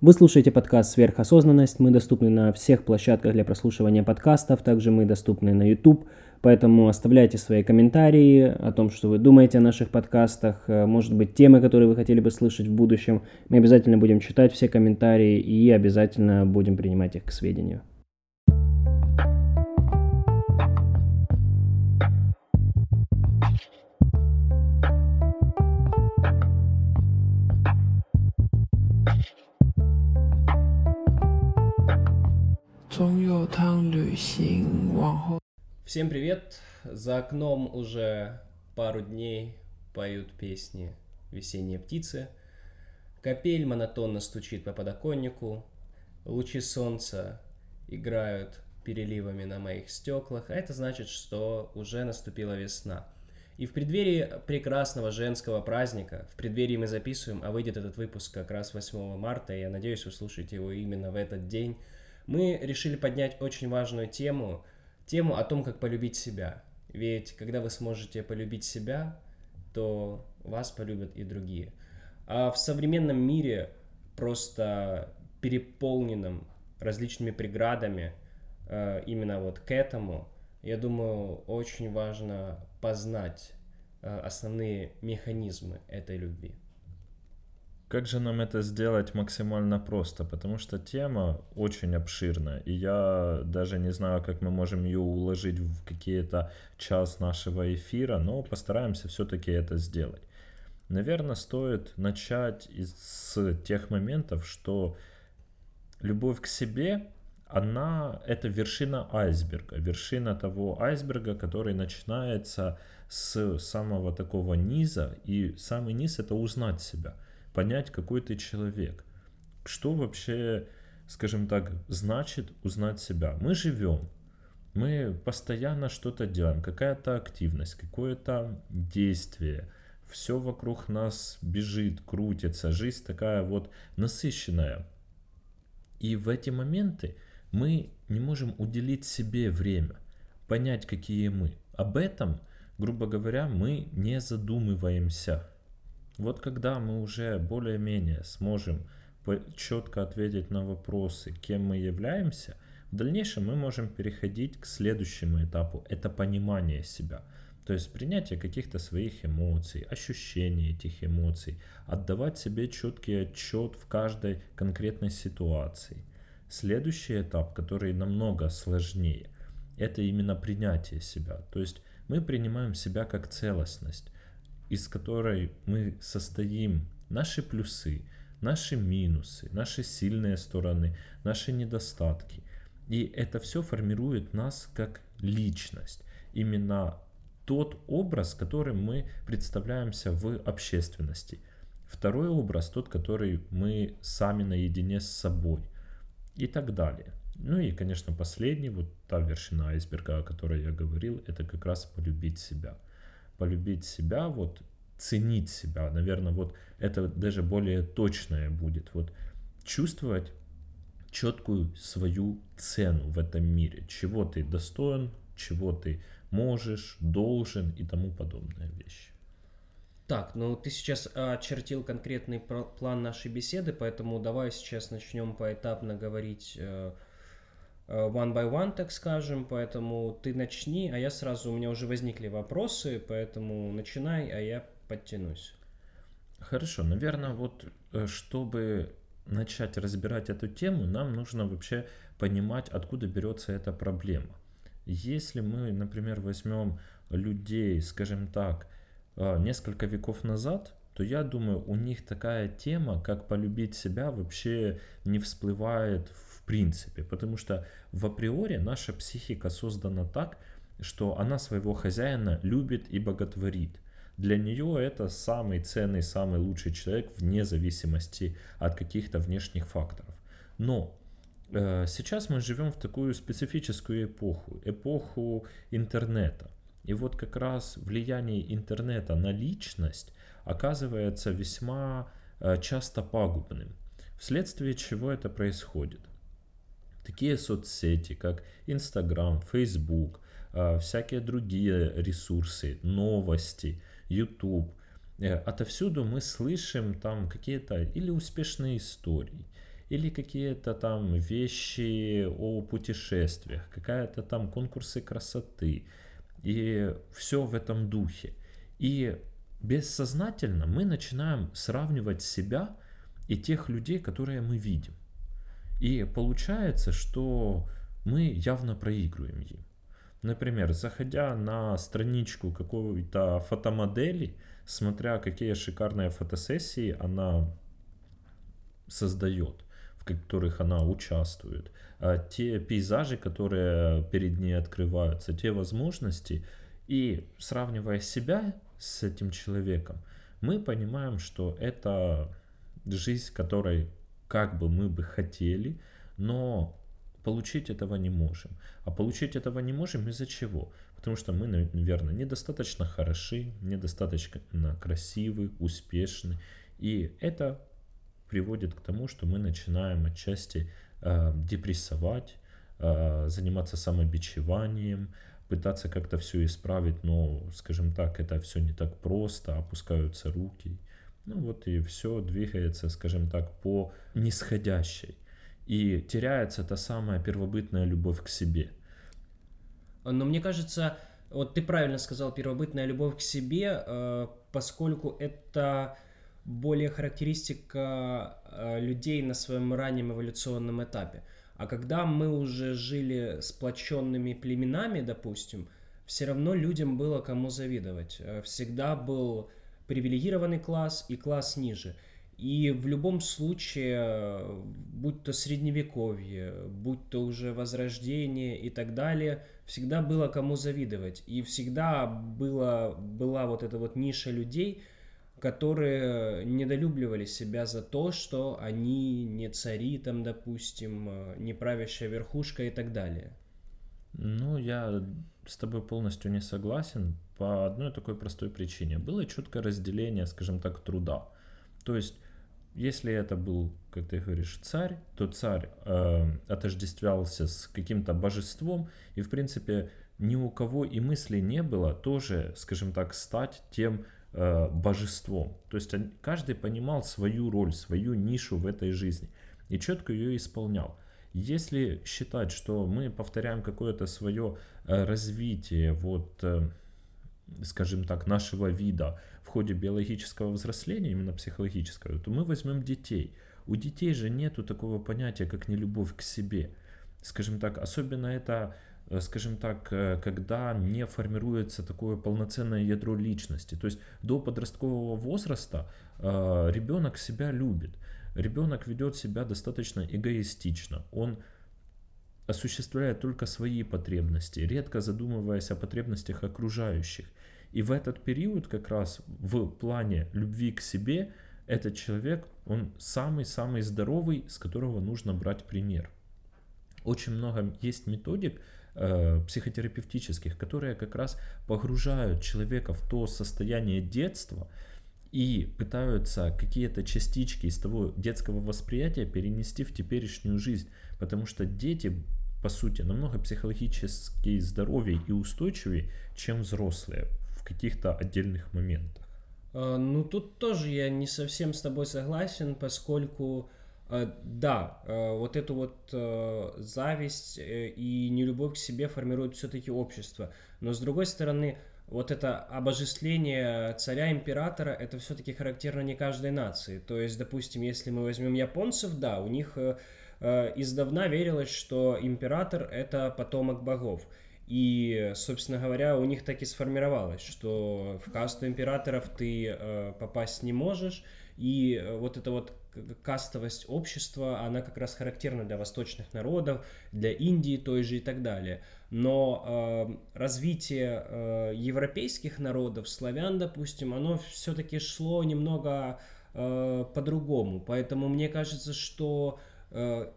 Вы слушаете подкаст «Сверхосознанность». Мы доступны на всех площадках для прослушивания подкастов. Также мы доступны на YouTube. Поэтому оставляйте свои комментарии о том, что вы думаете о наших подкастах. Может быть, темы, которые вы хотели бы слышать в будущем. Мы обязательно будем читать все комментарии и обязательно будем принимать их к сведению. Всем привет! За окном уже пару дней поют песни весенние птицы. Капель монотонно стучит по подоконнику. Лучи солнца играют переливами на моих стеклах. А это значит, что уже наступила весна. И в преддверии прекрасного женского праздника, в преддверии мы записываем, а выйдет этот выпуск как раз 8 марта, и я надеюсь, вы слушаете его именно в этот день, мы решили поднять очень важную тему о том, как полюбить себя. Ведь когда вы сможете полюбить себя, то вас полюбят и другие. А в современном мире, просто переполненном различными преградами, именно вот к этому, я думаю, очень важно познать основные механизмы этой любви. Как же нам это сделать максимально просто? Потому что тема очень обширна, и я даже не знаю, как мы можем ее уложить в какие-то час нашего эфира, но постараемся все-таки это сделать. Наверное, стоит начать с тех моментов, что любовь к себе, она — это вершина айсберга, вершина того айсберга, который начинается с самого такого низа, и самый низ — это узнать себя. Понять, какой ты человек. Что вообще, скажем так, значит узнать себя? Мы живем, мы постоянно что-то делаем, какая-то активность, какое-то действие. Все вокруг нас бежит, крутится, жизнь такая вот насыщенная. И в эти моменты мы не можем уделить себе время, понять, какие мы. Об этом, грубо говоря, мы не задумываемся. Вот когда мы уже более-менее сможем четко ответить на вопросы, кем мы являемся, в дальнейшем мы можем переходить к следующему этапу. Это понимание себя, то есть принятие каких-то своих эмоций, ощущений этих эмоций, отдавать себе четкий отчет в каждой конкретной ситуации. Следующий этап, который намного сложнее, это именно принятие себя. То есть мы принимаем себя как целостность, из которой мы состоим: наши плюсы, наши минусы, наши сильные стороны, наши недостатки. И это все формирует нас как личность. Именно тот образ, которым мы представляемся в общественности. Второй образ — тот, который мы сами наедине с собой. И так далее. Ну и, конечно, последний, вот та вершина айсберга, о которой я говорил, это как раз полюбить себя. Полюбить себя, вот ценить себя, наверное, вот это даже более точное будет. Вот чувствовать четкую свою цену в этом мире, чего ты достоин, чего ты можешь, должен и тому подобные вещи. Так, ну ты сейчас очертил конкретный план нашей беседы, поэтому давай сейчас начнем поэтапно говорить one by one, так скажем, поэтому ты начни, а я сразу, у меня уже возникли вопросы, поэтому начинай, а я подтянусь. Хорошо, наверное, вот чтобы начать разбирать эту тему, нам нужно вообще понимать, откуда берется эта проблема. Если мы, например, возьмем людей, скажем так, несколько веков назад, то я думаю, у них такая тема, как полюбить себя, вообще не всплывает в принципе, потому что в априори наша психика создана так, что она своего хозяина любит и боготворит. Для нее это самый ценный, самый лучший человек вне зависимости от каких-то внешних факторов. Но сейчас мы живем в такую специфическую эпоху интернета. И вот как раз влияние интернета на личность оказывается весьма часто пагубным, вследствие чего это происходит. Такие соцсети, как Instagram, Facebook, всякие другие ресурсы, новости, YouTube, отовсюду мы слышим там какие-то или успешные истории, или какие-то там вещи о путешествиях, какая-то там конкурсы красоты, и все в этом духе. И бессознательно мы начинаем сравнивать себя и тех людей, которые мы видим. И получается, что мы явно проигрываем им. Например, заходя на страничку какой-то фотомодели, смотря какие шикарные фотосессии она создает, в которых она участвует, те пейзажи, которые перед ней открываются, те возможности, и сравнивая себя с этим человеком, мы понимаем, что это жизнь, которой как бы мы бы хотели, но получить этого не можем. А получить этого не можем из-за чего? Потому что мы, наверное, недостаточно хороши, недостаточно красивы, успешны. И это приводит к тому, что мы начинаем отчасти депрессовать, заниматься самобичеванием, пытаться как-то все исправить, но, скажем так, это все не так просто, опускаются руки. Ну вот и все двигается, скажем так, по нисходящей. И теряется та самая первобытная любовь к себе. Но мне кажется, вот ты правильно сказал, первобытная любовь к себе, поскольку это более характеристика людей на своем раннем эволюционном этапе. А когда мы уже жили сплоченными племенами, допустим, все равно людям было кому завидовать. Всегда был привилегированный класс и класс ниже. И в любом случае, будь то средневековье, будь то уже возрождение и так далее, всегда было кому завидовать. И всегда была вот эта вот ниша людей, которые недолюбливали себя за то, что они не цари, там, допустим, не правящая верхушка и так далее. Ну, я с тобой полностью не согласен по одной такой простой причине. Было четкое разделение, скажем так, труда. То есть, если это был, как ты говоришь, царь, то царь отождествлялся с каким-то божеством, и, в принципе, ни у кого и мысли не было тоже, скажем так, стать тем божеством. То есть, каждый понимал свою роль, свою нишу в этой жизни и четко ее исполнял. Если считать, что мы повторяем какое-то свое развитие, скажем так, нашего вида в ходе биологического взросления, именно психологического, то мы возьмем детей. У детей же нету такого понятия, как нелюбовь к себе. Скажем так, особенно это, скажем так, когда не формируется такое полноценное ядро личности. То есть до подросткового возраста ребенок себя любит. Ребенок ведет себя достаточно эгоистично. Он осуществляет только свои потребности, редко задумываясь о потребностях окружающих. И в этот период как раз в плане любви к себе этот человек, он самый-самый здоровый, с которого нужно брать пример. Очень много есть методик психотерапевтических, которые как раз погружают человека в то состояние детства и пытаются какие-то частички из того детского восприятия перенести в теперешнюю жизнь, потому что дети, по сути, намного психологически здоровее и устойчивее, чем взрослые в каких-то отдельных моментах. Ну, тут тоже я не совсем с тобой согласен, поскольку, да, вот эту вот зависть и нелюбовь к себе формирует все-таки общество. Но, с другой стороны, вот это обожествление царя-императора, это все-таки характерно не каждой нации. То есть, допустим, если мы возьмем японцев, да, у них издавна верилось, что император – это потомок богов. И, собственно говоря, у них так и сформировалось, что в касту императоров ты попасть не можешь. И вот эта вот кастовость общества, она как раз характерна для восточных народов, для Индии той же и так далее. Но развитие европейских народов, славян, допустим, оно все-таки шло немного по-другому. Поэтому мне кажется, что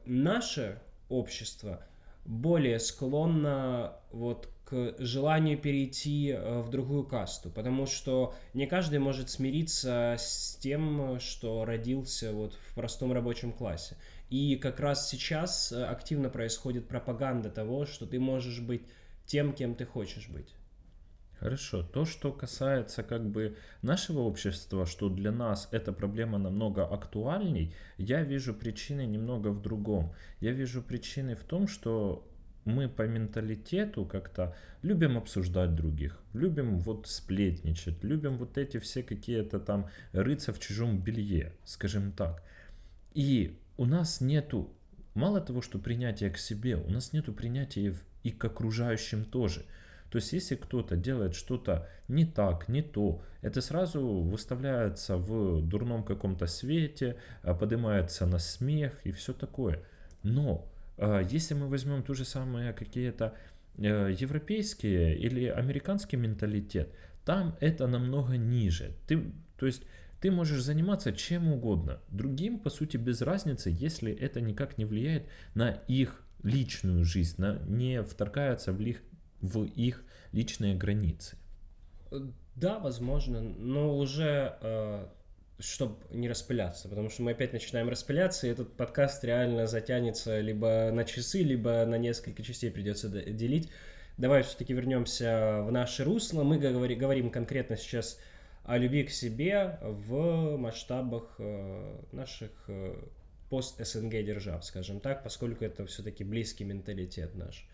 наше общество более склонно вот к желанию перейти в другую касту, потому что не каждый может смириться с тем, что родился вот в простом рабочем классе. И как раз сейчас активно происходит пропаганда того, что ты можешь быть тем, кем ты хочешь быть. Хорошо. То, что касается как бы нашего общества, что для нас эта проблема намного актуальней, я вижу причины немного в другом. Я вижу причины в том, что мы по менталитету как-то любим обсуждать других, любим вот сплетничать, любим вот эти все какие-то там рыться в чужом белье, скажем так. И у нас нету, мало того, что принятия к себе, у нас нету принятия и к окружающим тоже. То есть, если кто-то делает что-то не так, не то, это сразу выставляется в дурном каком-то свете, поднимается на смех и все такое. Но если мы возьмем то же самое какие-то европейские или американский менталитет, там это намного ниже. То есть ты можешь заниматься чем угодно. Другим, по сути, без разницы, если это никак не влияет на их личную жизнь, не вторгается в их личные границы. Да, возможно, но уже чтобы не распыляться, потому что мы опять начинаем распыляться, и этот подкаст реально затянется либо на часы, либо на несколько частей придется делить. Давай все-таки вернемся в наше русло. Мы говорим конкретно сейчас о любви к себе в масштабах наших пост-СНГ держав, скажем так, поскольку это все-таки близкий менталитет наш.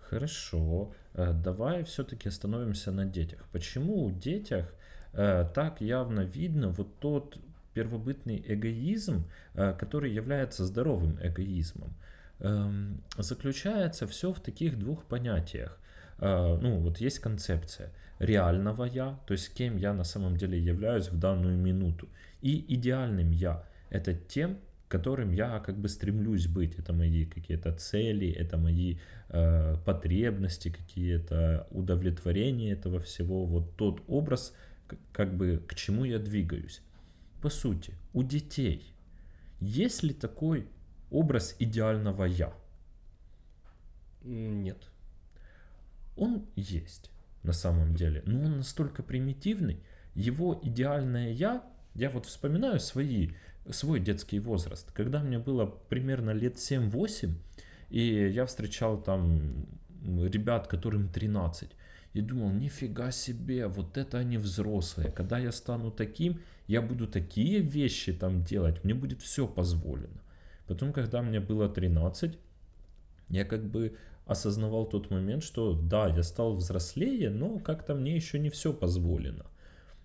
Хорошо, давай все-таки остановимся на детях. Почему у детях так явно видно вот тот первобытный эгоизм, который является здоровым эгоизмом? Заключается все в таких двух понятиях. Ну вот есть концепция реального я, то есть кем я на самом деле являюсь в данную минуту, и идеальным я, это тем, которым я как бы стремлюсь быть. Это мои какие-то цели, это мои потребности, какие-то удовлетворения этого всего. Вот тот образ, как бы к чему я двигаюсь. По сути, у детей есть ли такой образ идеального я? Нет. Он есть на самом деле, но он настолько примитивный. Его идеальное я вот вспоминаю свой детский возраст, когда мне было примерно лет 7-8, и я встречал там ребят, которым 13, и думал, нифига себе, вот это они взрослые, когда я стану таким, я буду такие вещи там делать, мне будет все позволено. Потом, когда мне было 13, я как бы осознавал тот момент, что да, я стал взрослее, но как-то мне еще не все позволено.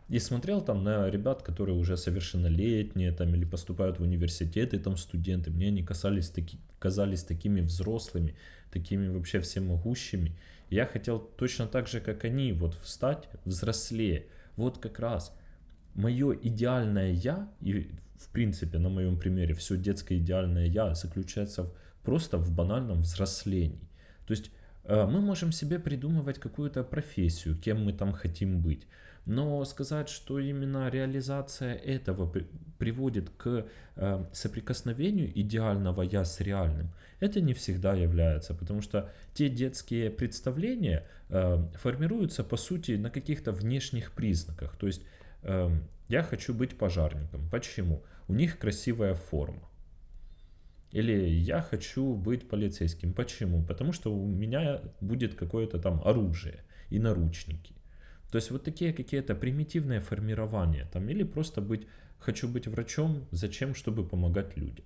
И смотрел там на ребят, которые уже совершеннолетние там, или поступают в университеты, там студенты. Мне они казались такими взрослыми, такими вообще всемогущими. Я хотел точно так же, как они, вот встать взрослее. Вот как раз мое идеальное я, и в принципе на моем примере все детское идеальное я заключается просто в банальном взрослении. То есть мы можем себе придумывать какую-то профессию, кем мы там хотим быть. Но сказать, что именно реализация этого приводит к соприкосновению идеального «я» с реальным, это не всегда является, потому что те детские представления формируются, по сути, на каких-то внешних признаках. То есть я хочу быть пожарником. Почему? У них красивая форма. Или я хочу быть полицейским. Почему? Потому что у меня будет какое-то там оружие и наручники. То есть вот такие какие-то примитивные формирования там, или просто хочу быть врачом, зачем, чтобы помогать людям.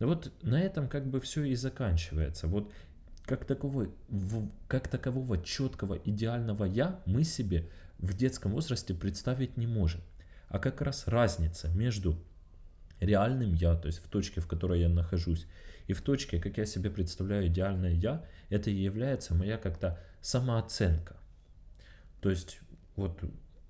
Вот на этом как бы все и заканчивается. Вот как такового четкого идеального я мы себе в детском возрасте представить не можем. А как раз разница между реальным я, то есть в точке, в которой я нахожусь, и в точке, как я себе представляю идеальное я, это и является моя как-то самооценка. То есть вот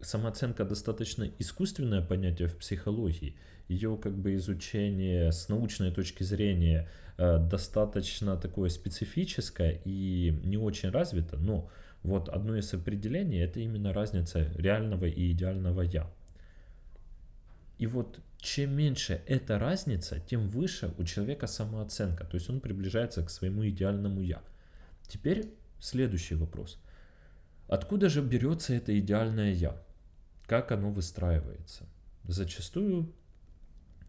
самооценка достаточно искусственное понятие в психологии. Ее как бы изучение с научной точки зрения достаточно такое специфическое и не очень развито. Но вот одно из определений — это именно разница реального и идеального я. И вот чем меньше эта разница, тем выше у человека самооценка. То есть он приближается к своему идеальному я. Теперь следующий вопрос. Откуда же берется это идеальное я? Как оно выстраивается? Зачастую,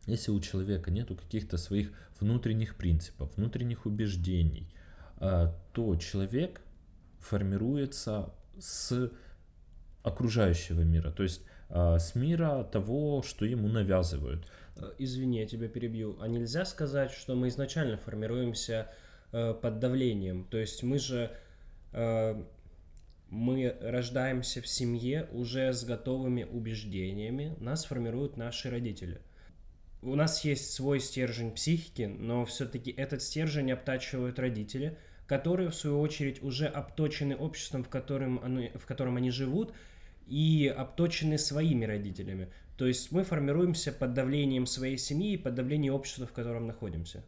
если у человека нету каких-то своих внутренних принципов, внутренних убеждений, то человек формируется с окружающего мира, то есть с мира того, что ему навязывают. Извини, я тебя перебью. А нельзя сказать, что мы изначально формируемся под давлением? То есть мы рождаемся в семье уже с готовыми убеждениями, нас формируют наши родители. У нас есть свой стержень психики, но все-таки этот стержень обтачивают родители, которые, в свою очередь, уже обточены обществом, в котором они живут, и обточены своими родителями. То есть мы формируемся под давлением своей семьи и под давлением общества, в котором находимся.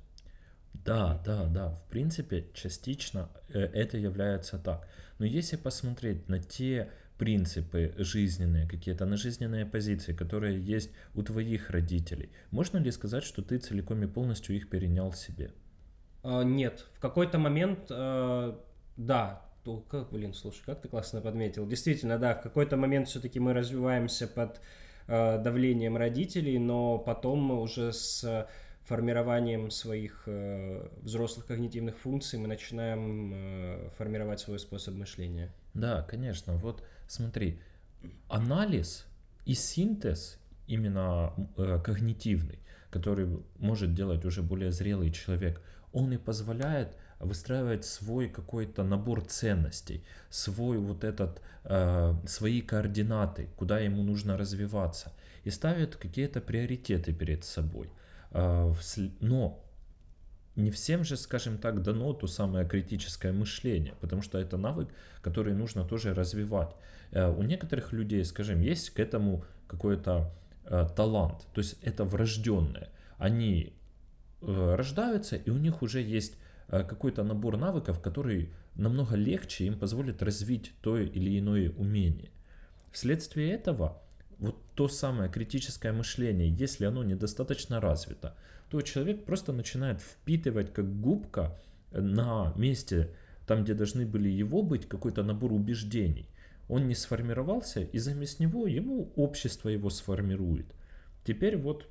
Да. В принципе, частично это является так. Но если посмотреть на те принципы жизненные какие-то, на жизненные позиции, которые есть у твоих родителей, можно ли сказать, что ты целиком и полностью их перенял в себе? Нет. В какой-то момент, да. Слушай, как ты классно подметил. Действительно, да, в какой-то момент все-таки мы развиваемся под давлением родителей, но потом мы уже с формированием своих взрослых когнитивных функций мы начинаем формировать свой способ мышления. Да, конечно. Вот смотри, анализ и синтез именно когнитивный, который может делать уже более зрелый человек, он и позволяет выстраивать свой какой-то набор ценностей, свои координаты, куда ему нужно развиваться, и ставит какие-то приоритеты перед собой. Но не всем же, скажем так, дано то самое критическое мышление, потому что это навык, который нужно тоже развивать. У некоторых людей, скажем, есть к этому какой-то талант, то есть это врожденное. Они рождаются, и у них уже есть какой-то набор навыков, который намного легче им позволит развить то или иное умение. Вследствие этого, вот то самое критическое мышление, если оно недостаточно развито, то человек просто начинает впитывать как губка на месте, там, где должны были его быть, какой-то набор убеждений. Он не сформировался, и замест него ему общество его сформирует. Теперь вот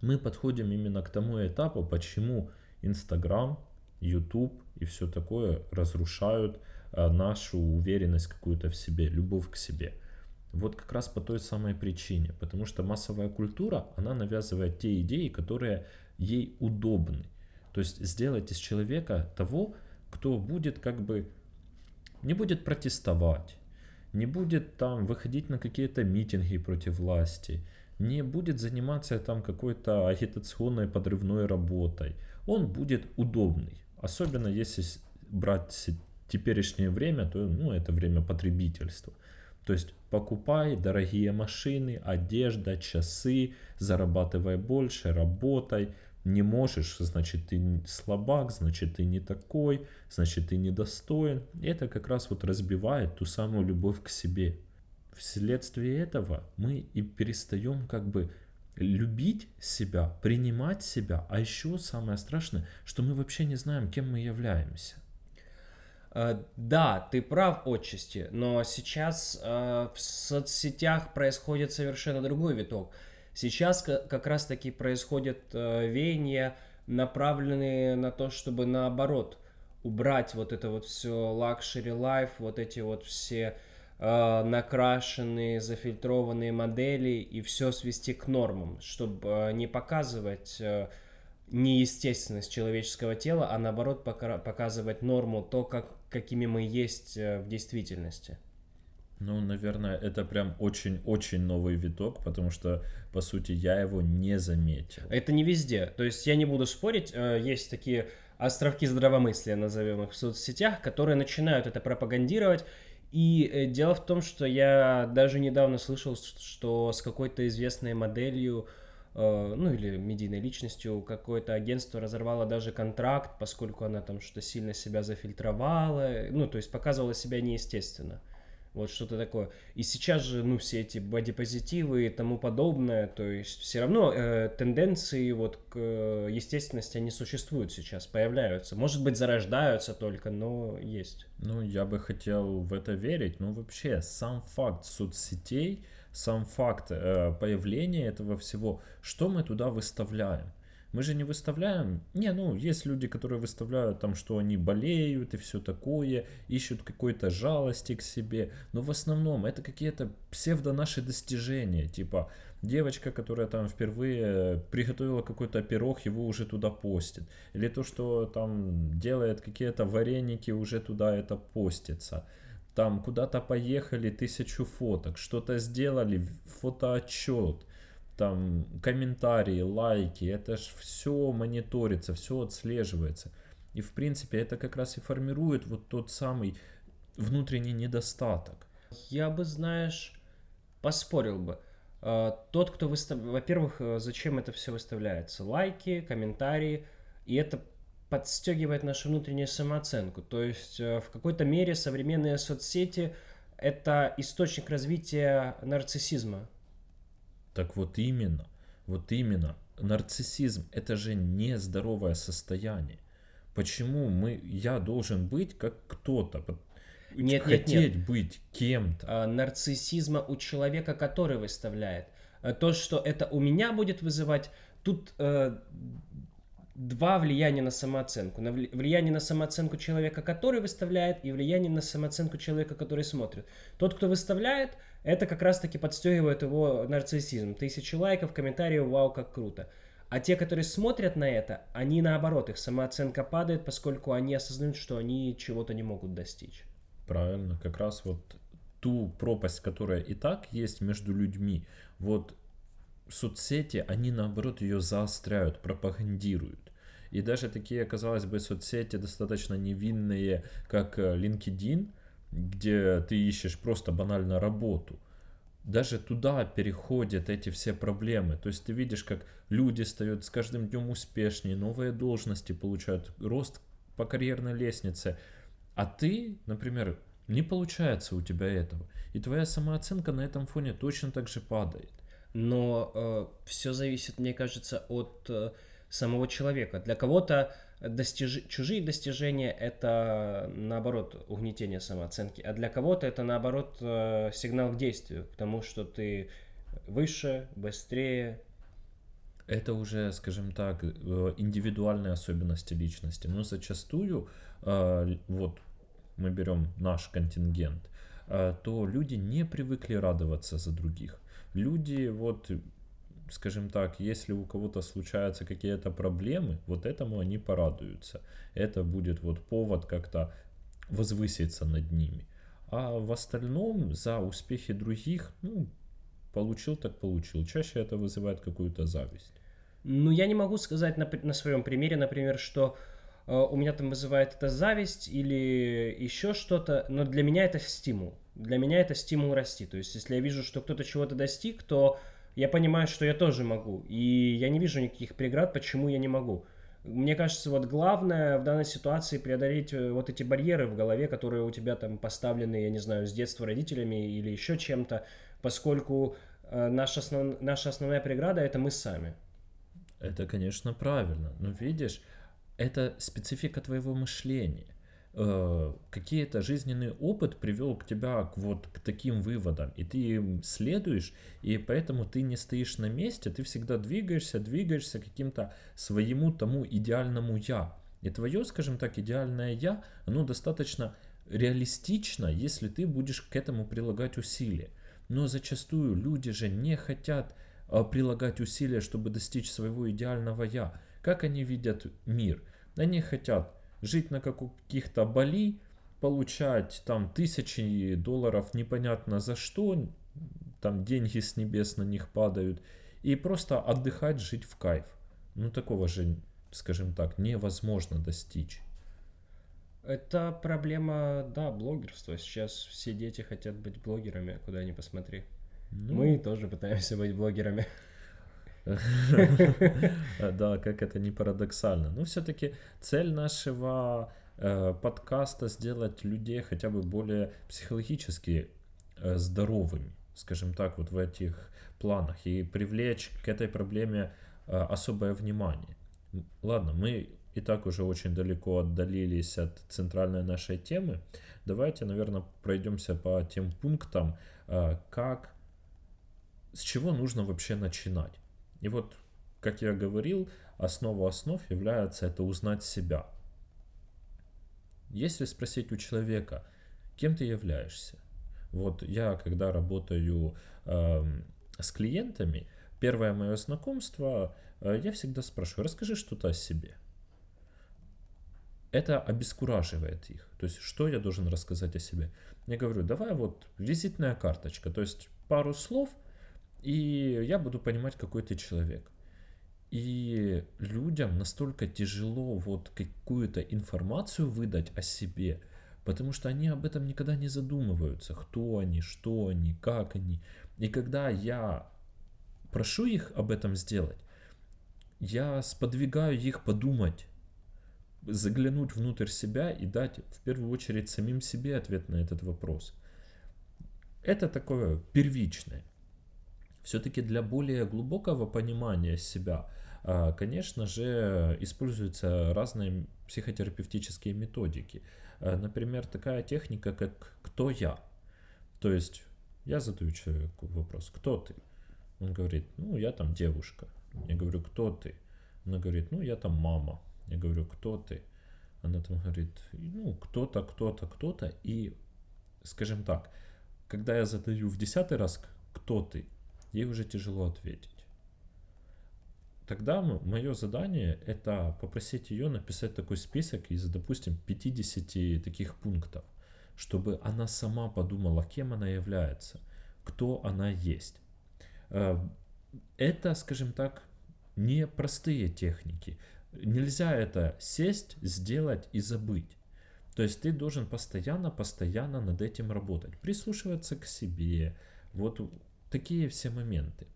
мы подходим именно к тому этапу, почему Инстаграм, YouTube и все такое разрушают нашу уверенность какую-то в себе, любовь к себе. Вот как раз по той самой причине, потому что массовая культура, она навязывает те идеи, которые ей удобны. То есть сделать из человека того, кто будет не будет протестовать, не будет там выходить на какие-то митинги против власти, не будет заниматься там какой-то агитационной подрывной работой. Он будет удобный. Особенно если брать теперешнее время, то это время потребительства. То есть покупай дорогие машины, одежда, часы, зарабатывай больше, работай. Не можешь, значит, ты слабак, значит, ты не такой, значит, ты недостоин. И это как раз вот разбивает ту самую любовь к себе. Вследствие этого мы и перестаем любить себя, принимать себя. А еще самое страшное, что мы вообще не знаем, кем мы являемся. Да, ты прав отчасти, но сейчас в соцсетях происходит совершенно другой виток. Сейчас как раз-таки происходят веяния, направленные на то, чтобы наоборот убрать вот это вот все лакшери лайф, вот эти вот все накрашенные, зафильтрованные модели и все свести к нормам, чтобы не показывать неестественность человеческого тела, а наоборот показывать норму, то, какими мы есть в действительности. Наверное, это прям очень-очень новый виток, потому что, по сути, я его не заметил. Это не везде. То есть я не буду спорить, есть такие островки здравомыслия, назовем их, в соцсетях, которые начинают это пропагандировать. И дело в том, что я даже недавно слышал, что с какой-то известной моделью, или медийной личностью, какое-то агентство разорвало даже контракт, поскольку она там что-то сильно себя зафильтровала, то есть показывала себя неестественно. Вот что-то такое. И сейчас же, все эти бодипозитивы и тому подобное, то есть все равно тенденции к естественности, они существуют сейчас, появляются. Может быть, зарождаются только, но есть. Я бы хотел в это верить, но вообще сам факт соцсетей, сам факт появления этого всего, что мы туда выставляем? Мы же не выставляем, есть люди, которые выставляют там, что они болеют и все такое, ищут какой-то жалости к себе, но в основном это какие-то псевдо наши достижения, типа девочка, которая там впервые приготовила какой-то пирог, его уже туда постит, или то, что там делает какие-то вареники, уже туда это постится. Там куда-то поехали, 1000 фоток, что-то сделали, фотоотчет, там комментарии, лайки, это ж все мониторится, все отслеживается. И в принципе это как раз и формирует вот тот самый внутренний недостаток. Я бы, поспорил бы. Тот, кто выставляет... Во-первых, зачем это все выставляется? Лайки, комментарии, и это подстегивает нашу внутреннюю самооценку. То есть в какой-то мере современные соцсети – это источник развития нарциссизма. Так вот именно. Нарциссизм – это же нездоровое состояние. Почему я должен быть как кто-то? Хотеть быть кем-то. Нарциссизма у человека, который выставляет. То, что это у меня будет вызывать, тут... Два влияния на самооценку. Влияние на самооценку человека, который выставляет, и влияние на самооценку человека, который смотрит. Тот, кто выставляет, это как раз-таки подстегивает его нарциссизм. 1000 лайков, комментариев, вау, как круто. А те, которые смотрят на это, они наоборот, их самооценка падает, поскольку они осознают, что они чего-то не могут достичь. Правильно, как раз вот ту пропасть, которая и так есть между людьми, вот соцсети, они наоборот ее заостряют, пропагандируют. И даже такие, казалось бы, соцсети достаточно невинные, как LinkedIn, где ты ищешь просто банально работу. Даже туда переходят эти все проблемы. То есть ты видишь, как люди стают с каждым днем успешнее, новые должности получают, рост по карьерной лестнице. А ты, например, не получается у тебя этого. И твоя самооценка на этом фоне точно так же падает. Но все зависит, мне кажется, от... самого человека. Для кого-то чужие достижения — это, наоборот, угнетение самооценки, а для кого-то это, наоборот, сигнал к действию, к тому, что ты выше, быстрее. Это уже, индивидуальные особенности личности. Но зачастую, вот мы берем наш контингент, то люди не привыкли радоваться за других. Люди если у кого-то случаются какие-то проблемы, вот этому они порадуются. Это будет повод как-то возвыситься над ними. А в остальном за успехи других, получил так получил. Чаще это вызывает какую-то зависть. Я не могу сказать на своем примере, например, что у меня там вызывает это зависть или еще что-то, но для меня это стимул. Для меня это стимул расти. То есть если я вижу, что кто-то чего-то достиг, то я понимаю, что я тоже могу, и я не вижу никаких преград, почему я не могу. Мне кажется, главное в данной ситуации преодолеть эти барьеры в голове, которые у тебя там поставлены, с детства родителями или еще чем-то, поскольку наша основная преграда – это мы сами. Это, конечно, правильно, но видишь, это специфика твоего мышления. Какие-то жизненный опыт привел к тебя к таким выводам, и ты им следуешь, и поэтому ты не стоишь на месте, ты всегда двигаешься к каким-то своему тому идеальному «я». И твое, идеальное «я», оно достаточно реалистично, если ты будешь к этому прилагать усилия. Но зачастую люди же не хотят прилагать усилия, чтобы достичь своего идеального «я». Как они видят мир? Они хотят жить на каких-то Бали, получать там тысячи долларов непонятно за что, там деньги с небес на них падают, и просто отдыхать, жить в кайф. Такого же, невозможно достичь. Это проблема, блогерства. Сейчас все дети хотят быть блогерами, куда ни посмотри. Мы тоже пытаемся быть блогерами. Да, как это не парадоксально. Но все-таки цель нашего подкаста — сделать людей хотя бы более психологически здоровыми, в этих планах, и привлечь к этой проблеме особое внимание. Ладно, мы и так уже очень далеко отдалились от центральной нашей темы. Давайте, наверное, пройдемся по тем пунктам, с чего нужно вообще начинать. И как я говорил, основа основ является это узнать себя. Если спросить у человека, кем ты являешься? Вот я, когда работаю с клиентами, первое мое знакомство, я всегда спрашиваю, расскажи что-то о себе. Это обескураживает их. То есть, что я должен рассказать о себе? Я говорю, давай вот визитная карточка, то есть пару слов, и я буду понимать, какой ты человек. И людям настолько тяжело вот какую-то информацию выдать о себе, потому что они об этом никогда не задумываются, кто они, что они, как они. И когда я прошу их об этом сделать, я сподвигаю их подумать, заглянуть внутрь себя и дать в первую очередь самим себе ответ на этот вопрос. Это такое первичное. Все-таки для более глубокого понимания себя, конечно же, используются разные психотерапевтические методики. Например, такая техника, как «Кто я?». То есть я задаю человеку вопрос «Кто ты?». Он говорит «Ну, я там девушка». Я говорю «Кто ты?». Она говорит «Ну, я там мама». Я говорю «Кто ты?». Она там говорит «Ну, кто-то, кто-то, кто-то». И, скажем так, когда я задаю в 10-й раз «Кто ты?», ей уже тяжело ответить. Тогда мое задание — это попросить ее написать такой список из, допустим, 50 таких пунктов, чтобы она сама подумала, кем она является, кто она есть. Это, скажем так, непростые техники. Нельзя это сесть, сделать и забыть. То есть ты должен постоянно над этим работать, прислушиваться к себе, вот такие все моменты.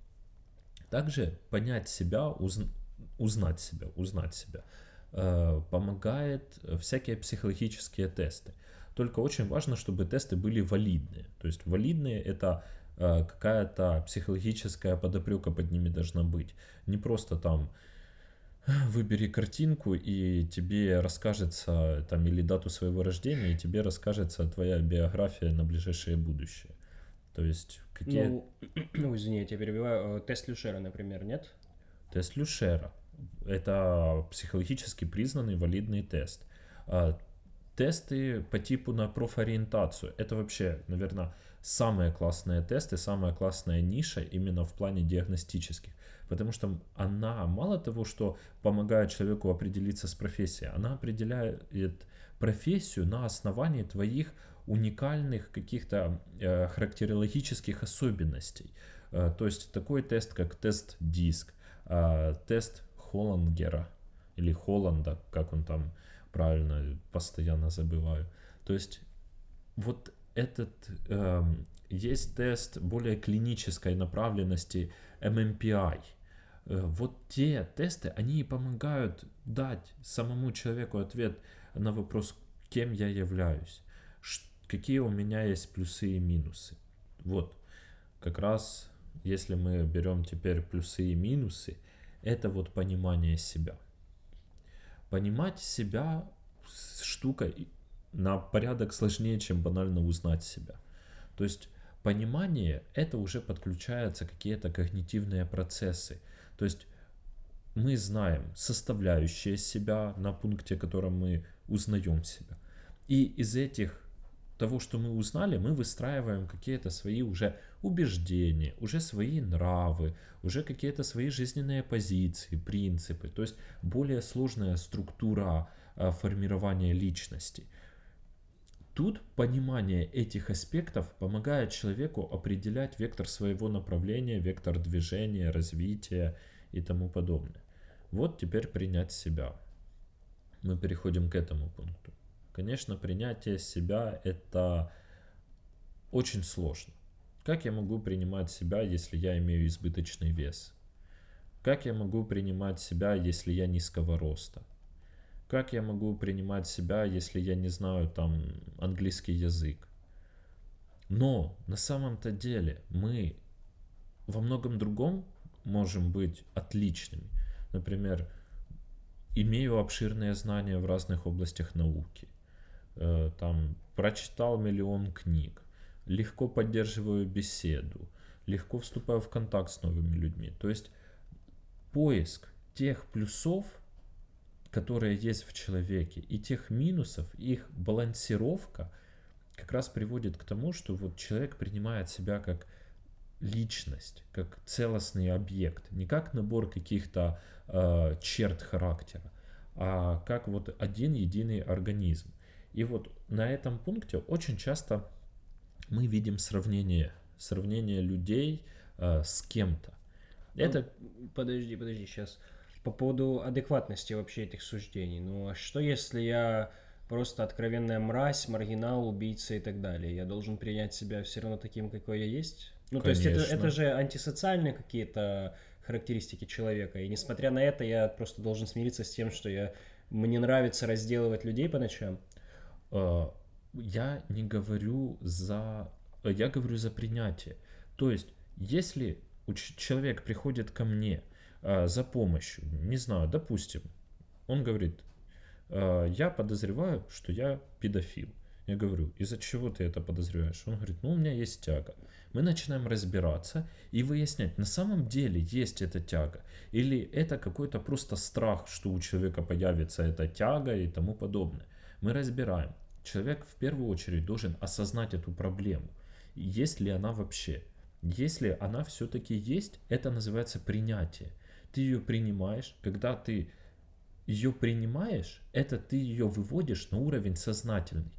Также понять себя, узнать себя, помогает всякие психологические тесты. Только очень важно, чтобы тесты были валидные. То есть валидные — это какая-то психологическая подопрека под ними должна быть. Не просто там выбери картинку, и тебе расскажется там или дату своего рождения, и тебе расскажется твоя биография на ближайшее будущее. То есть какие... Ну, извини, я тебя перебиваю. Тест Люшера, например, нет? Тест Люшера. Это психологически признанный валидный тест. Тесты по типу на профориентацию. Это вообще, наверное, самые классные тесты, самая классная ниша именно в плане диагностических. Потому что она мало того, что помогает человеку определиться с профессией, она определяет профессию на основании твоих уникальных каких-то характерологических особенностей. То есть такой тест, как тест DISC, тест Холлангера или Холланда, как он там правильно, постоянно забываю. То есть вот этот есть тест более клинической направленности MMPI. Вот те тесты, они помогают дать самому человеку ответ на вопрос, кем я являюсь. Какие у меня есть плюсы и минусы. Вот, как раз, если мы берем теперь плюсы и минусы, это вот понимание себя. Понимать себя штука на порядок сложнее, чем банально узнать себя. То есть понимание, это уже подключаются какие-то когнитивные процессы. То есть мы знаем составляющие себя на пункте, в котором мы узнаем себя. И из этих того, что мы узнали, мы выстраиваем какие-то свои уже убеждения, уже свои нравы, уже какие-то свои жизненные позиции, принципы, то есть более сложная структура формирования личности. Тут понимание этих аспектов помогает человеку определять вектор своего направления, вектор движения, развития и тому подобное. Вот теперь принять себя. Мы переходим к этому пункту. Конечно, принятие себя – это очень сложно. Как я могу принимать себя, если я имею избыточный вес? Как я могу принимать себя, если я низкого роста? Как я могу принимать себя, если я не знаю там английский язык? Но на самом-то деле мы во многом другом можем быть отличными. Например, имею обширные знания в разных областях науки. Там прочитал миллион книг, легко поддерживаю беседу, легко вступаю в контакт с новыми людьми. То есть поиск тех плюсов, которые есть в человеке, и тех минусов, их балансировка как раз приводит к тому, что вот человек принимает себя как личность, как целостный объект, не как набор каких-то черт характера, а как вот один единый организм. И вот на этом пункте очень часто мы видим сравнение людей с кем-то. Это... Подожди, сейчас. По поводу адекватности вообще этих суждений. Ну а что если я просто откровенная мразь, маргинал, убийца и так далее? Я должен принять себя все равно таким, какой я есть? Ну конечно. То есть это же антисоциальные какие-то характеристики человека. И несмотря на это, я просто должен смириться с тем, что мне нравится разделывать людей по ночам. Я не говорю за... Я говорю за принятие. То есть если человек приходит ко мне за помощью, не знаю, допустим, он говорит, я подозреваю, что я педофил. Я говорю, из-за чего ты это подозреваешь? Он говорит, у меня есть тяга. Мы начинаем разбираться и выяснять, на самом деле есть эта тяга или это какой-то просто страх, что у человека появится эта тяга и тому подобное. Мы разбираем. Человек в первую очередь должен осознать эту проблему. Есть ли она вообще? Если она все-таки есть, это называется принятие. Ты ее принимаешь. Когда ты ее принимаешь, это ты ее выводишь на уровень сознательный.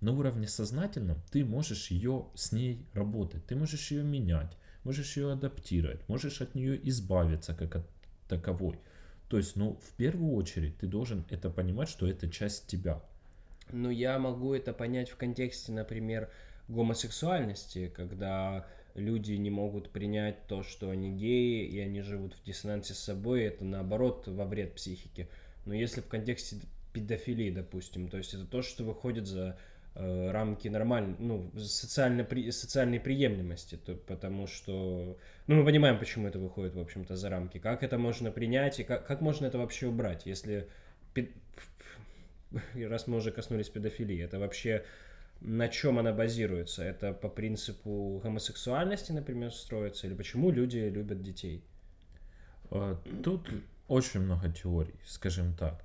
На уровне сознательном ты можешь с ней работать, ты можешь ее менять, можешь ее адаптировать, можешь от нее избавиться как от таковой. То есть, в первую очередь ты должен это понимать, что это часть тебя. Но я могу это понять в контексте, например, гомосексуальности, когда... Люди не могут принять то, что они геи, и они живут в диссонансе с собой, это наоборот во вред психике. Но если в контексте педофилии, допустим, то есть это то, что выходит за рамки нормальной, социальной приемлемости, потому что, мы понимаем, почему это выходит, в общем-то, за рамки. Как это можно принять и как можно это вообще убрать, если, раз мы уже коснулись педофилии, это вообще... На чем она базируется? Это по принципу гомосексуальности, например, строится? Или почему люди любят детей? Тут очень много теорий, скажем так.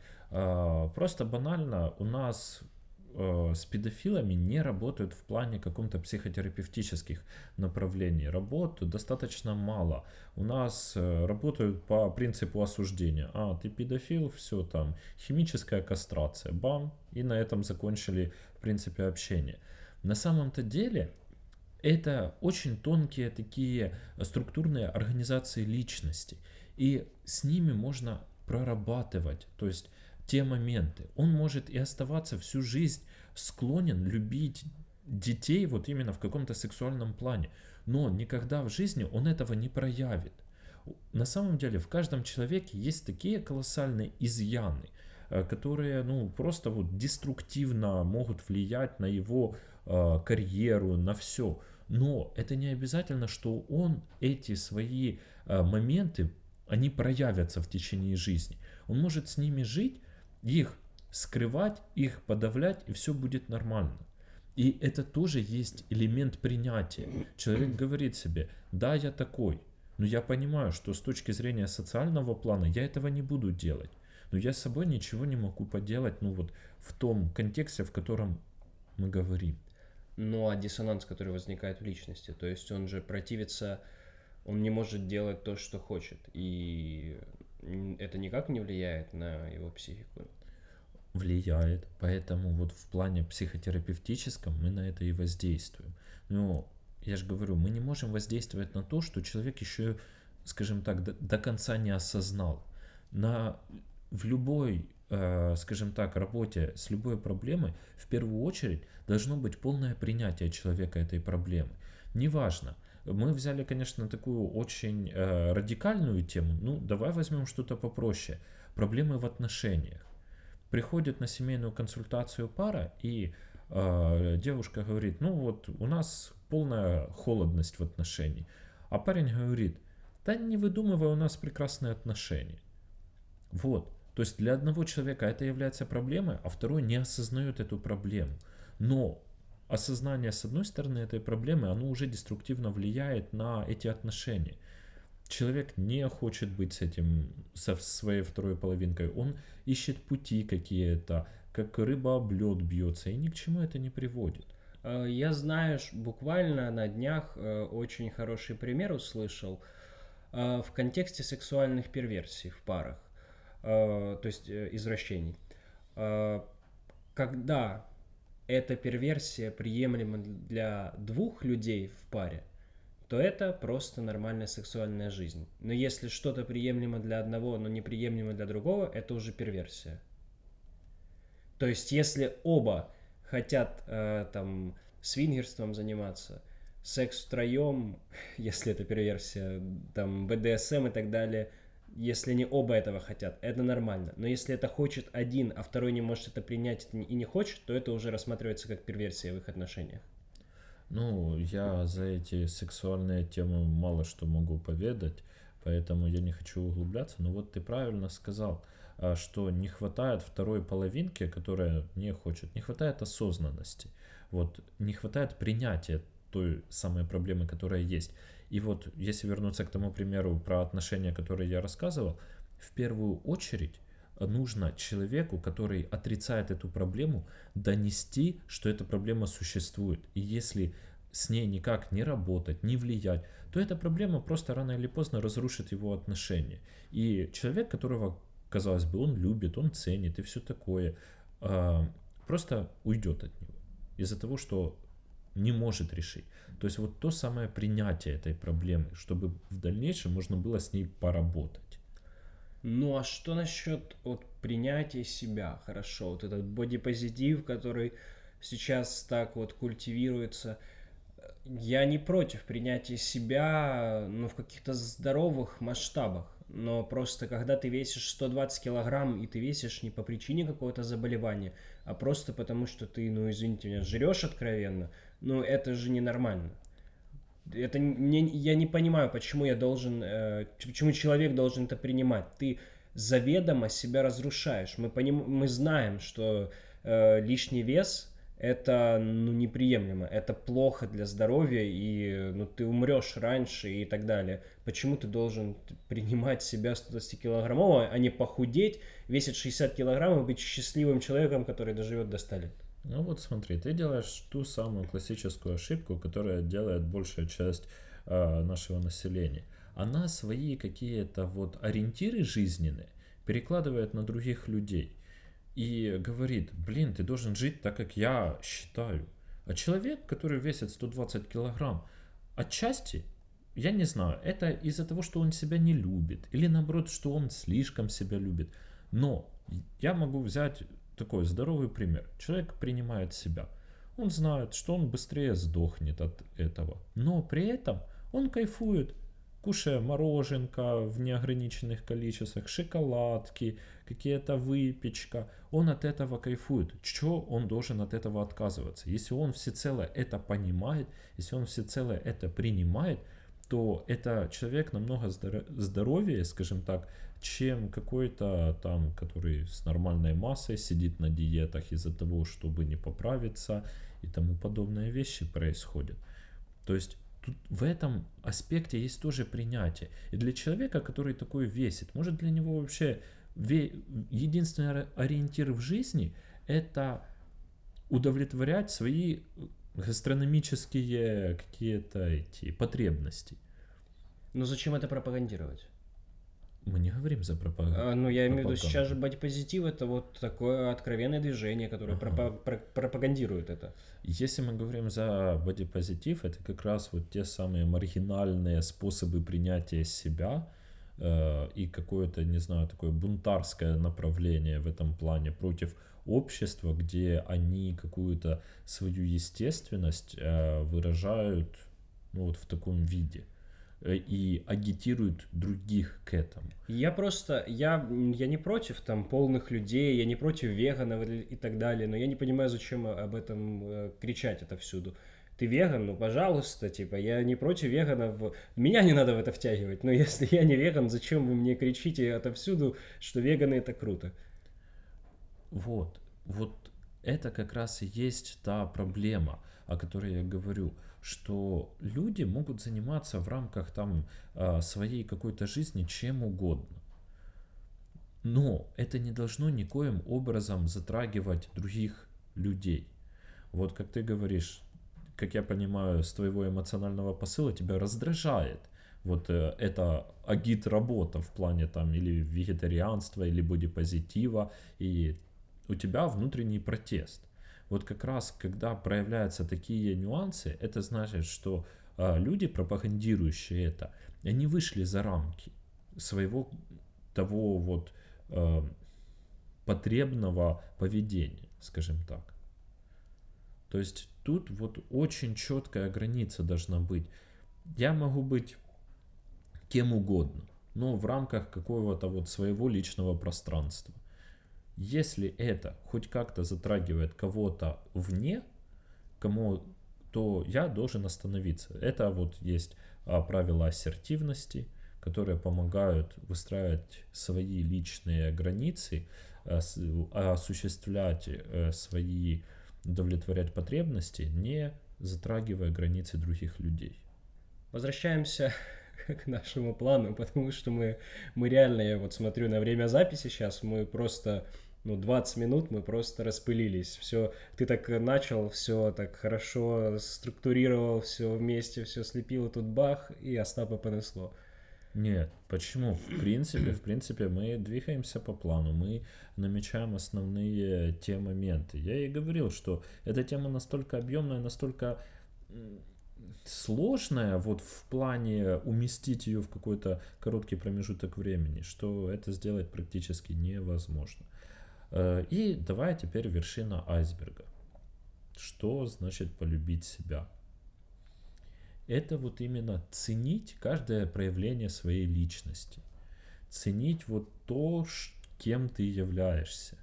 Просто банально у нас с педофилами не работают в плане каком-то психотерапевтических направлений. Работ достаточно мало. У нас работают по принципу осуждения. Ты педофил, все там, химическая кастрация, бам, и на этом закончили в принципе общение. На самом-то деле это очень тонкие такие структурные организации личности. И с ними можно прорабатывать, то есть те моменты. Он может и оставаться всю жизнь склонен любить детей вот именно в каком-то сексуальном плане, но никогда в жизни он этого не проявит. На самом деле в каждом человеке есть такие колоссальные изъяны, которые просто вот деструктивно могут влиять на его карьеру, на все. Но это не обязательно, что он эти свои моменты, они проявятся в течение жизни. Он может с ними жить, их скрывать, их подавлять, и все будет нормально. И это тоже есть элемент принятия. Человек говорит себе, да, я такой, но я понимаю, что с точки зрения социального плана я этого не буду делать. Но я с собой ничего не могу поделать, в том контексте, в котором мы говорим. Ну а диссонанс, который возникает в личности, то есть он же противится, он не может делать то, что хочет, и... Это никак не влияет на его психику? Влияет, поэтому вот в плане психотерапевтическом мы на это и воздействуем. Но я же говорю, мы не можем воздействовать на то, что человек еще, скажем так, до конца не осознал. В любой, скажем так, работе с любой проблемой в первую очередь должно быть полное принятие человека этой проблемы. Неважно. Мы взяли, конечно, такую очень радикальную тему. Давай возьмем что-то попроще. Проблемы в отношениях. Приходит на семейную консультацию пара, и девушка говорит, у нас полная холодность в отношении. А парень говорит, да не выдумывай, у нас прекрасные отношения. Вот. То есть для одного человека это является проблемой, а второй не осознает эту проблему. Но... Осознание, с одной стороны, этой проблемы, оно уже деструктивно влияет на эти отношения. Человек не хочет быть с этим, со своей второй половинкой. Он ищет пути какие-то, как рыба об лед бьется, и ни к чему это не приводит. Я, знаешь, буквально на днях очень хороший пример услышал в контексте сексуальных перверсий в парах, то есть извращений. Когда эта перверсия приемлема для двух людей в паре, то это просто нормальная сексуальная жизнь. Но если что-то приемлемо для одного, но неприемлемо для другого, это уже перверсия. То есть, если оба хотят там свингерством заниматься, секс втроем, если это перверсия, там БДСМ и так далее, если не оба этого хотят, это нормально. Но если это хочет один, а второй не может это принять и не хочет, то это уже рассматривается как перверсия в их отношениях. Ну, я за эти сексуальные темы мало что могу поведать, поэтому я не хочу углубляться. Но вот ты правильно сказал, что не хватает второй половинки, которая не хочет, не хватает осознанности, вот, не хватает принятия той самой проблемы, которая есть. И вот, если вернуться к тому примеру про отношения, которые я рассказывал, в первую очередь нужно человеку, который отрицает эту проблему, донести, что эта проблема существует. И если с ней никак не работать, не влиять, то эта проблема просто рано или поздно разрушит его отношения. И человек, которого, казалось бы, он любит, он ценит и все такое, просто уйдет от него из-за того, что не может решить. То есть вот то самое принятие этой проблемы, чтобы в дальнейшем можно было с ней поработать. Ну а что насчет вот принятия себя? Хорошо, вот этот бодипозитив, который сейчас так вот культивируется. Я не против принятия себя, ну, в каких-то здоровых масштабах. Но просто когда ты весишь 120 килограмм, и ты весишь не по причине какого-то заболевания, а просто потому, что ты, ну, извините меня, жрешь откровенно, ну, это же ненормально. Это не, я не понимаю, почему я должен, почему человек должен это принимать. Ты заведомо себя разрушаешь. Мы знаем, что лишний вес это, ну, неприемлемо, это плохо для здоровья, и, ну, ты умрешь раньше и так далее. Почему ты должен принимать себя 120-килограммового, а не похудеть, весить 60 килограммов и быть счастливым человеком, который доживет до 100 лет? Ну вот смотри, ты делаешь ту самую классическую ошибку, которая делает большая часть нашего населения. Она свои какие-то вот ориентиры жизненные перекладывает на других людей и говорит: блин, ты должен жить так, как я считаю. А человек, который весит 120 килограмм, отчасти, я не знаю, это из-за того, что он себя не любит или наоборот, что он слишком себя любит. Но я могу взять такой здоровый пример. Человек принимает себя. Он знает, что он быстрее сдохнет от этого. Но при этом он кайфует, кушая мороженка в неограниченных количествах, шоколадки, какие-то выпечка. Он от этого кайфует. Чего он должен от этого отказываться? Если он всецело это понимает, если он всецело это принимает, то это человек намного здоровее, скажем так, чем какой-то там, который с нормальной массой сидит на диетах из-за того, чтобы не поправиться, и тому подобные вещи происходят. То есть тут в этом аспекте есть тоже принятие. И для человека, который такой весит, может, для него вообще единственный ориентир в жизни – это удовлетворять свои гастрономические какие-то эти потребности. Но зачем это пропагандировать? Мы не говорим за пропаганду. Ну, я имею в виду, сейчас же бодипозитив — это вот такое откровенное движение, которое пропагандирует это. Если мы говорим за бодипозитив, это как раз вот те самые маргинальные способы принятия себя и какое-то, не знаю, такое бунтарское направление в этом плане против общества, где они какую-то свою естественность выражают, ну, вот в таком виде. И агитируют других к этому. Я не против там полных людей, я не против веганов и так далее, но я не понимаю, зачем об этом кричать отовсюду. Ты веган, ну пожалуйста, типа, я не против веганов, меня не надо в это втягивать, но если я не веган, зачем вы мне кричите отовсюду, что веганы это круто? Вот это как раз и есть та проблема, о которой я говорю, что люди могут заниматься в рамках там своей какой-то жизни чем угодно. Но это не должно никоим образом затрагивать других людей. Вот как ты говоришь, как я понимаю, с твоего эмоционального посыла тебя раздражает вот эта агит-работа в плане там или вегетарианства, или бодипозитива, и у тебя внутренний протест. Вот как раз, когда проявляются такие нюансы, это значит, что люди, пропагандирующие это, они вышли за рамки своего того вот потребного поведения, скажем так. То есть тут вот очень четкая граница должна быть. Я могу быть кем угодно, но в рамках какого-то вот своего личного пространства. Если это хоть как-то затрагивает кого-то вне, кому, то я должен остановиться. Это вот есть правила ассертивности, которые помогают выстраивать свои личные границы, осуществлять свои, удовлетворять потребности, не затрагивая границы других людей. Возвращаемся к нашему плану, потому что мы реально, я вот смотрю на время записи сейчас, мы просто, 20 минут мы просто распылились. Все, ты так начал, все так хорошо структурировал, все вместе, все слепило, тут бах, и Остапа понесло. Нет, почему? В принципе, мы двигаемся по плану, мы намечаем основные те моменты. Я и говорил, что эта тема настолько объемная, настолько сложная, вот в плане уместить ее в какой-то короткий промежуток времени, что это сделать практически невозможно. И давай теперь вершина айсберга. Что значит полюбить себя? Это вот именно ценить каждое проявление своей личности, ценить вот то, кем ты являешься.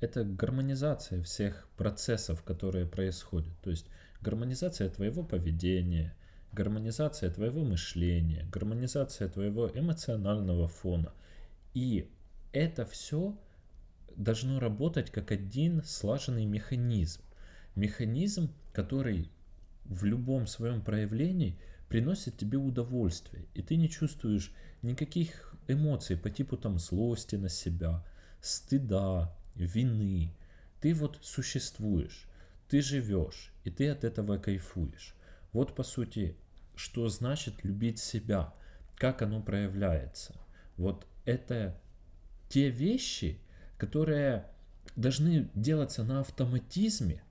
Это гармонизация всех процессов, которые происходят, то есть гармонизация твоего поведения, гармонизация твоего мышления, гармонизация твоего эмоционального фона. И это все должно работать как один слаженный механизм. Механизм, который в любом своем проявлении приносит тебе удовольствие, и ты не чувствуешь никаких эмоций по типу там злости на себя, стыда, вины. Ты вот существуешь, ты живешь, и ты от этого кайфуешь. Вот по сути, что значит любить себя, как оно проявляется. Вот это те вещи, которые должны делаться на автоматизме,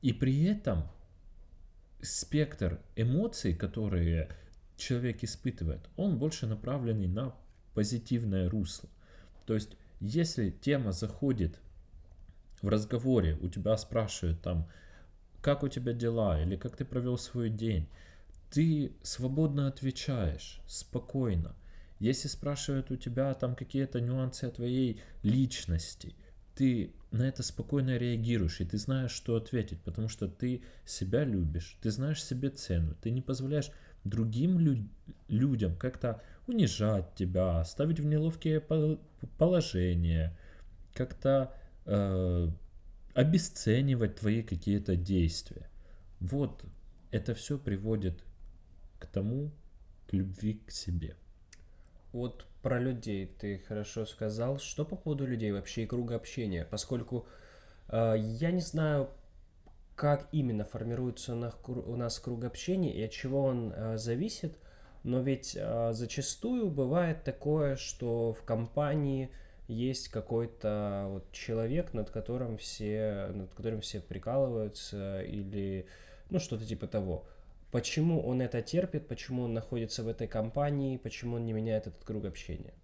и при этом спектр эмоций, которые человек испытывает, он больше направленный на позитивное русло. То есть, если тема заходит в разговоре, у тебя спрашивают там, как у тебя дела или как ты провел свой день, ты свободно отвечаешь, спокойно. Если спрашивают у тебя там какие-то нюансы о твоей личности, ты на это спокойно реагируешь, и ты знаешь, что ответить, потому что ты себя любишь, ты знаешь себе цену, ты не позволяешь другим людям как-то унижать тебя, ставить в неловкие положения, как-то обесценивать твои какие-то действия. Вот это все приводит к тому, к любви к себе. Вот про людей ты хорошо сказал. Что по поводу людей вообще и круга общения? Поскольку я не знаю, как именно формируется у нас круг общения и от чего он зависит, но ведь зачастую бывает такое, что в компании есть какой-то вот человек, над которым все прикалываются или что-то типа того. Почему он это терпит, почему он находится в этой компании, почему он не меняет этот круг общения?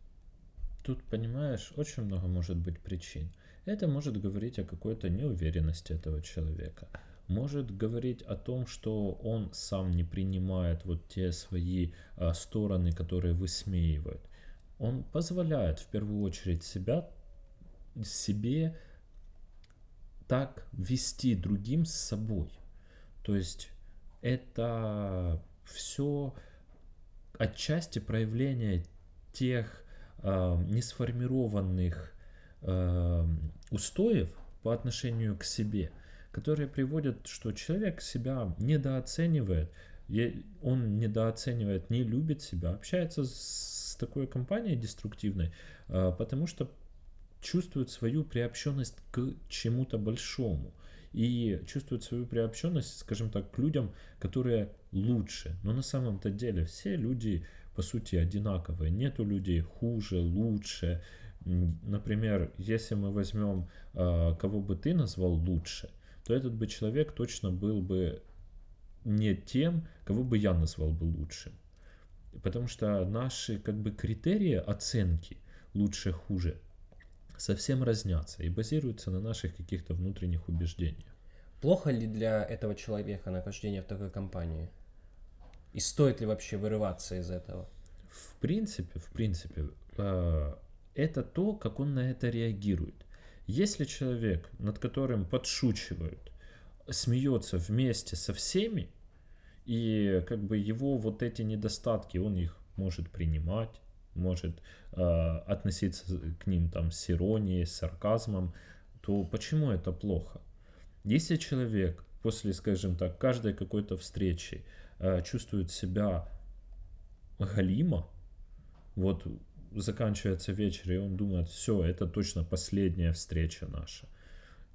Тут, понимаешь, очень много может быть причин. Это может говорить о какой-то неуверенности этого человека. Может говорить о том, что он сам не принимает вот те свои стороны, которые высмеивают. Он позволяет в первую очередь себе так вести другим с собой. То есть это все отчасти проявление тех несформированных устоев, по отношению к себе, которые приводят, что человек себя недооценивает, он недооценивает, не любит себя, общается с такой компанией деструктивной, потому что чувствует свою приобщенность к чему-то большому и чувствует свою приобщенность, скажем так, к людям, которые лучше. Но на самом-то деле все люди, по сути, одинаковые. Нету людей хуже, лучше. Например, если мы возьмем, кого бы ты назвал лучше, то этот бы человек точно был бы не тем, кого бы я назвал бы лучшим. Потому что наши как бы критерии оценки лучше-хуже совсем разнятся и базируются на наших каких-то внутренних убеждениях. Плохо ли для этого человека нахождение в такой компании? И стоит ли вообще вырываться из этого? В принципе, это то, как он на это реагирует. Если человек, над которым подшучивают, смеется вместе со всеми, и как бы его вот эти недостатки, он их может принимать, может относиться к ним там с иронией, с сарказмом, то почему это плохо? Если человек после, скажем так, каждой какой-то встречи чувствует себя галимо, вот заканчивается вечер, и он думает, все, это точно последняя встреча наша,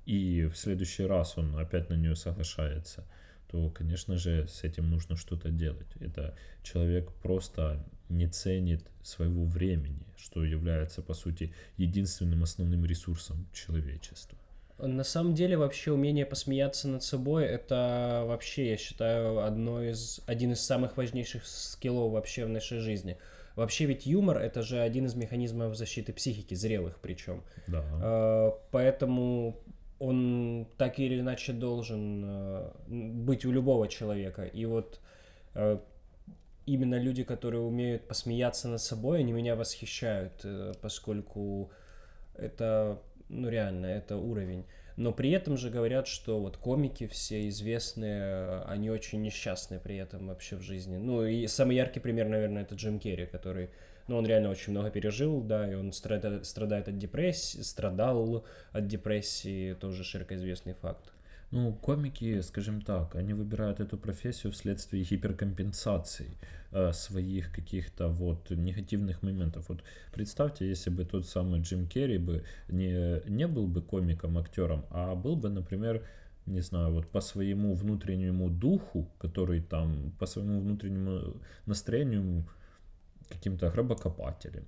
и в следующий раз он опять на нее соглашается, то, конечно же, с этим нужно что-то делать. Это человек просто не ценит своего времени, что является, по сути, единственным основным ресурсом человечества. На самом деле, вообще умение посмеяться над собой — это вообще, я считаю, один из самых важнейших скиллов вообще в нашей жизни. Вообще ведь юмор — это же один из механизмов защиты психики, зрелых причем. Да. Поэтому он так или иначе должен быть у любого человека. И вот именно люди, которые умеют посмеяться над собой, они меня восхищают, поскольку это, реально, это уровень. Но при этом же говорят, что вот комики все известные, они очень несчастны при этом вообще в жизни. И самый яркий пример, наверное, это Джим Керри, который... он реально очень много пережил, да, и он страдал от депрессии, тоже широко известный факт. Комики, скажем так, они выбирают эту профессию вследствие гиперкомпенсации своих каких-то негативных моментов. Представьте, если бы тот самый Джим Керри бы не был бы комиком, актером, а был бы, например, не знаю, по своему внутреннему духу, который там, по своему внутреннему настроению каким-то гробокопателем,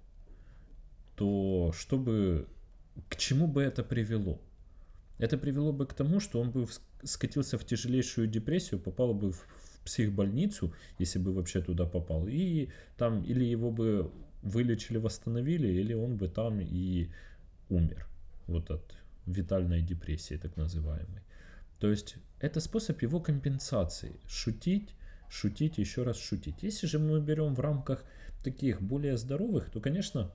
то к чему бы это привело? Это привело бы к тому, что он бы скатился в тяжелейшую депрессию, попал бы в психбольницу, если бы вообще туда попал, и там или его бы вылечили, восстановили, или он бы там и умер, от витальной депрессии так называемой. То есть это способ его компенсации – шутить, еще раз шутить. Если же мы берем в рамках таких более здоровых, то, конечно,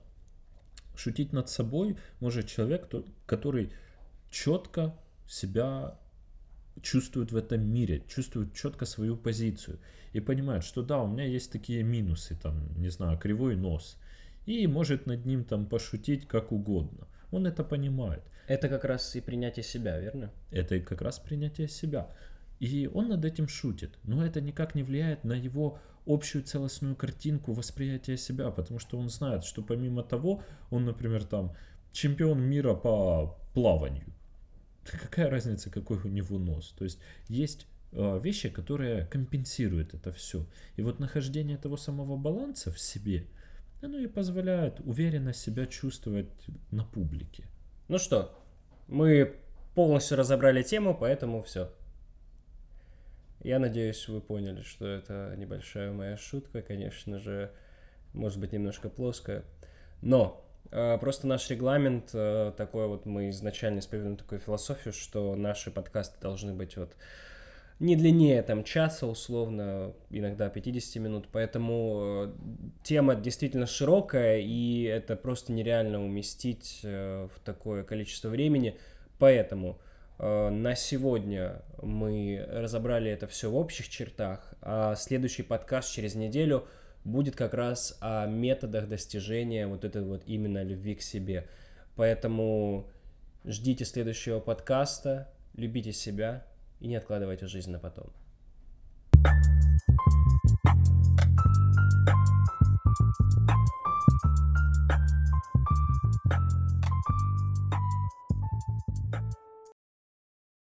шутить над собой может человек, который четко себя чувствует в этом мире, чувствует четко свою позицию и понимает, что да, у меня есть такие минусы, кривой нос, и может над ним пошутить как угодно. Он это понимает. Это как раз и принятие себя, верно? Это как раз принятие себя. И он над этим шутит, но это никак не влияет на его общую целостную картинку восприятия себя, потому что он знает, что помимо того, он, например, чемпион мира по плаванию. Какая разница, какой у него нос? То есть вещи, которые компенсируют это все. И нахождение того самого баланса в себе, оно и позволяет уверенно себя чувствовать на публике. Мы полностью разобрали тему, поэтому все. Я надеюсь, вы поняли, что это небольшая моя шутка, конечно же, может быть, немножко плоская, но просто наш регламент такой, мы изначально исповедуем такую философию, что наши подкасты должны быть не длиннее часа, условно, иногда 50 минут, поэтому тема действительно широкая, и это просто нереально уместить в такое количество времени, поэтому... На сегодня мы разобрали это все в общих чертах, а следующий подкаст через неделю будет как раз о методах достижения этой именно любви к себе. Поэтому Ждите следующего подкаста, любите себя и не откладывайте жизнь на потом.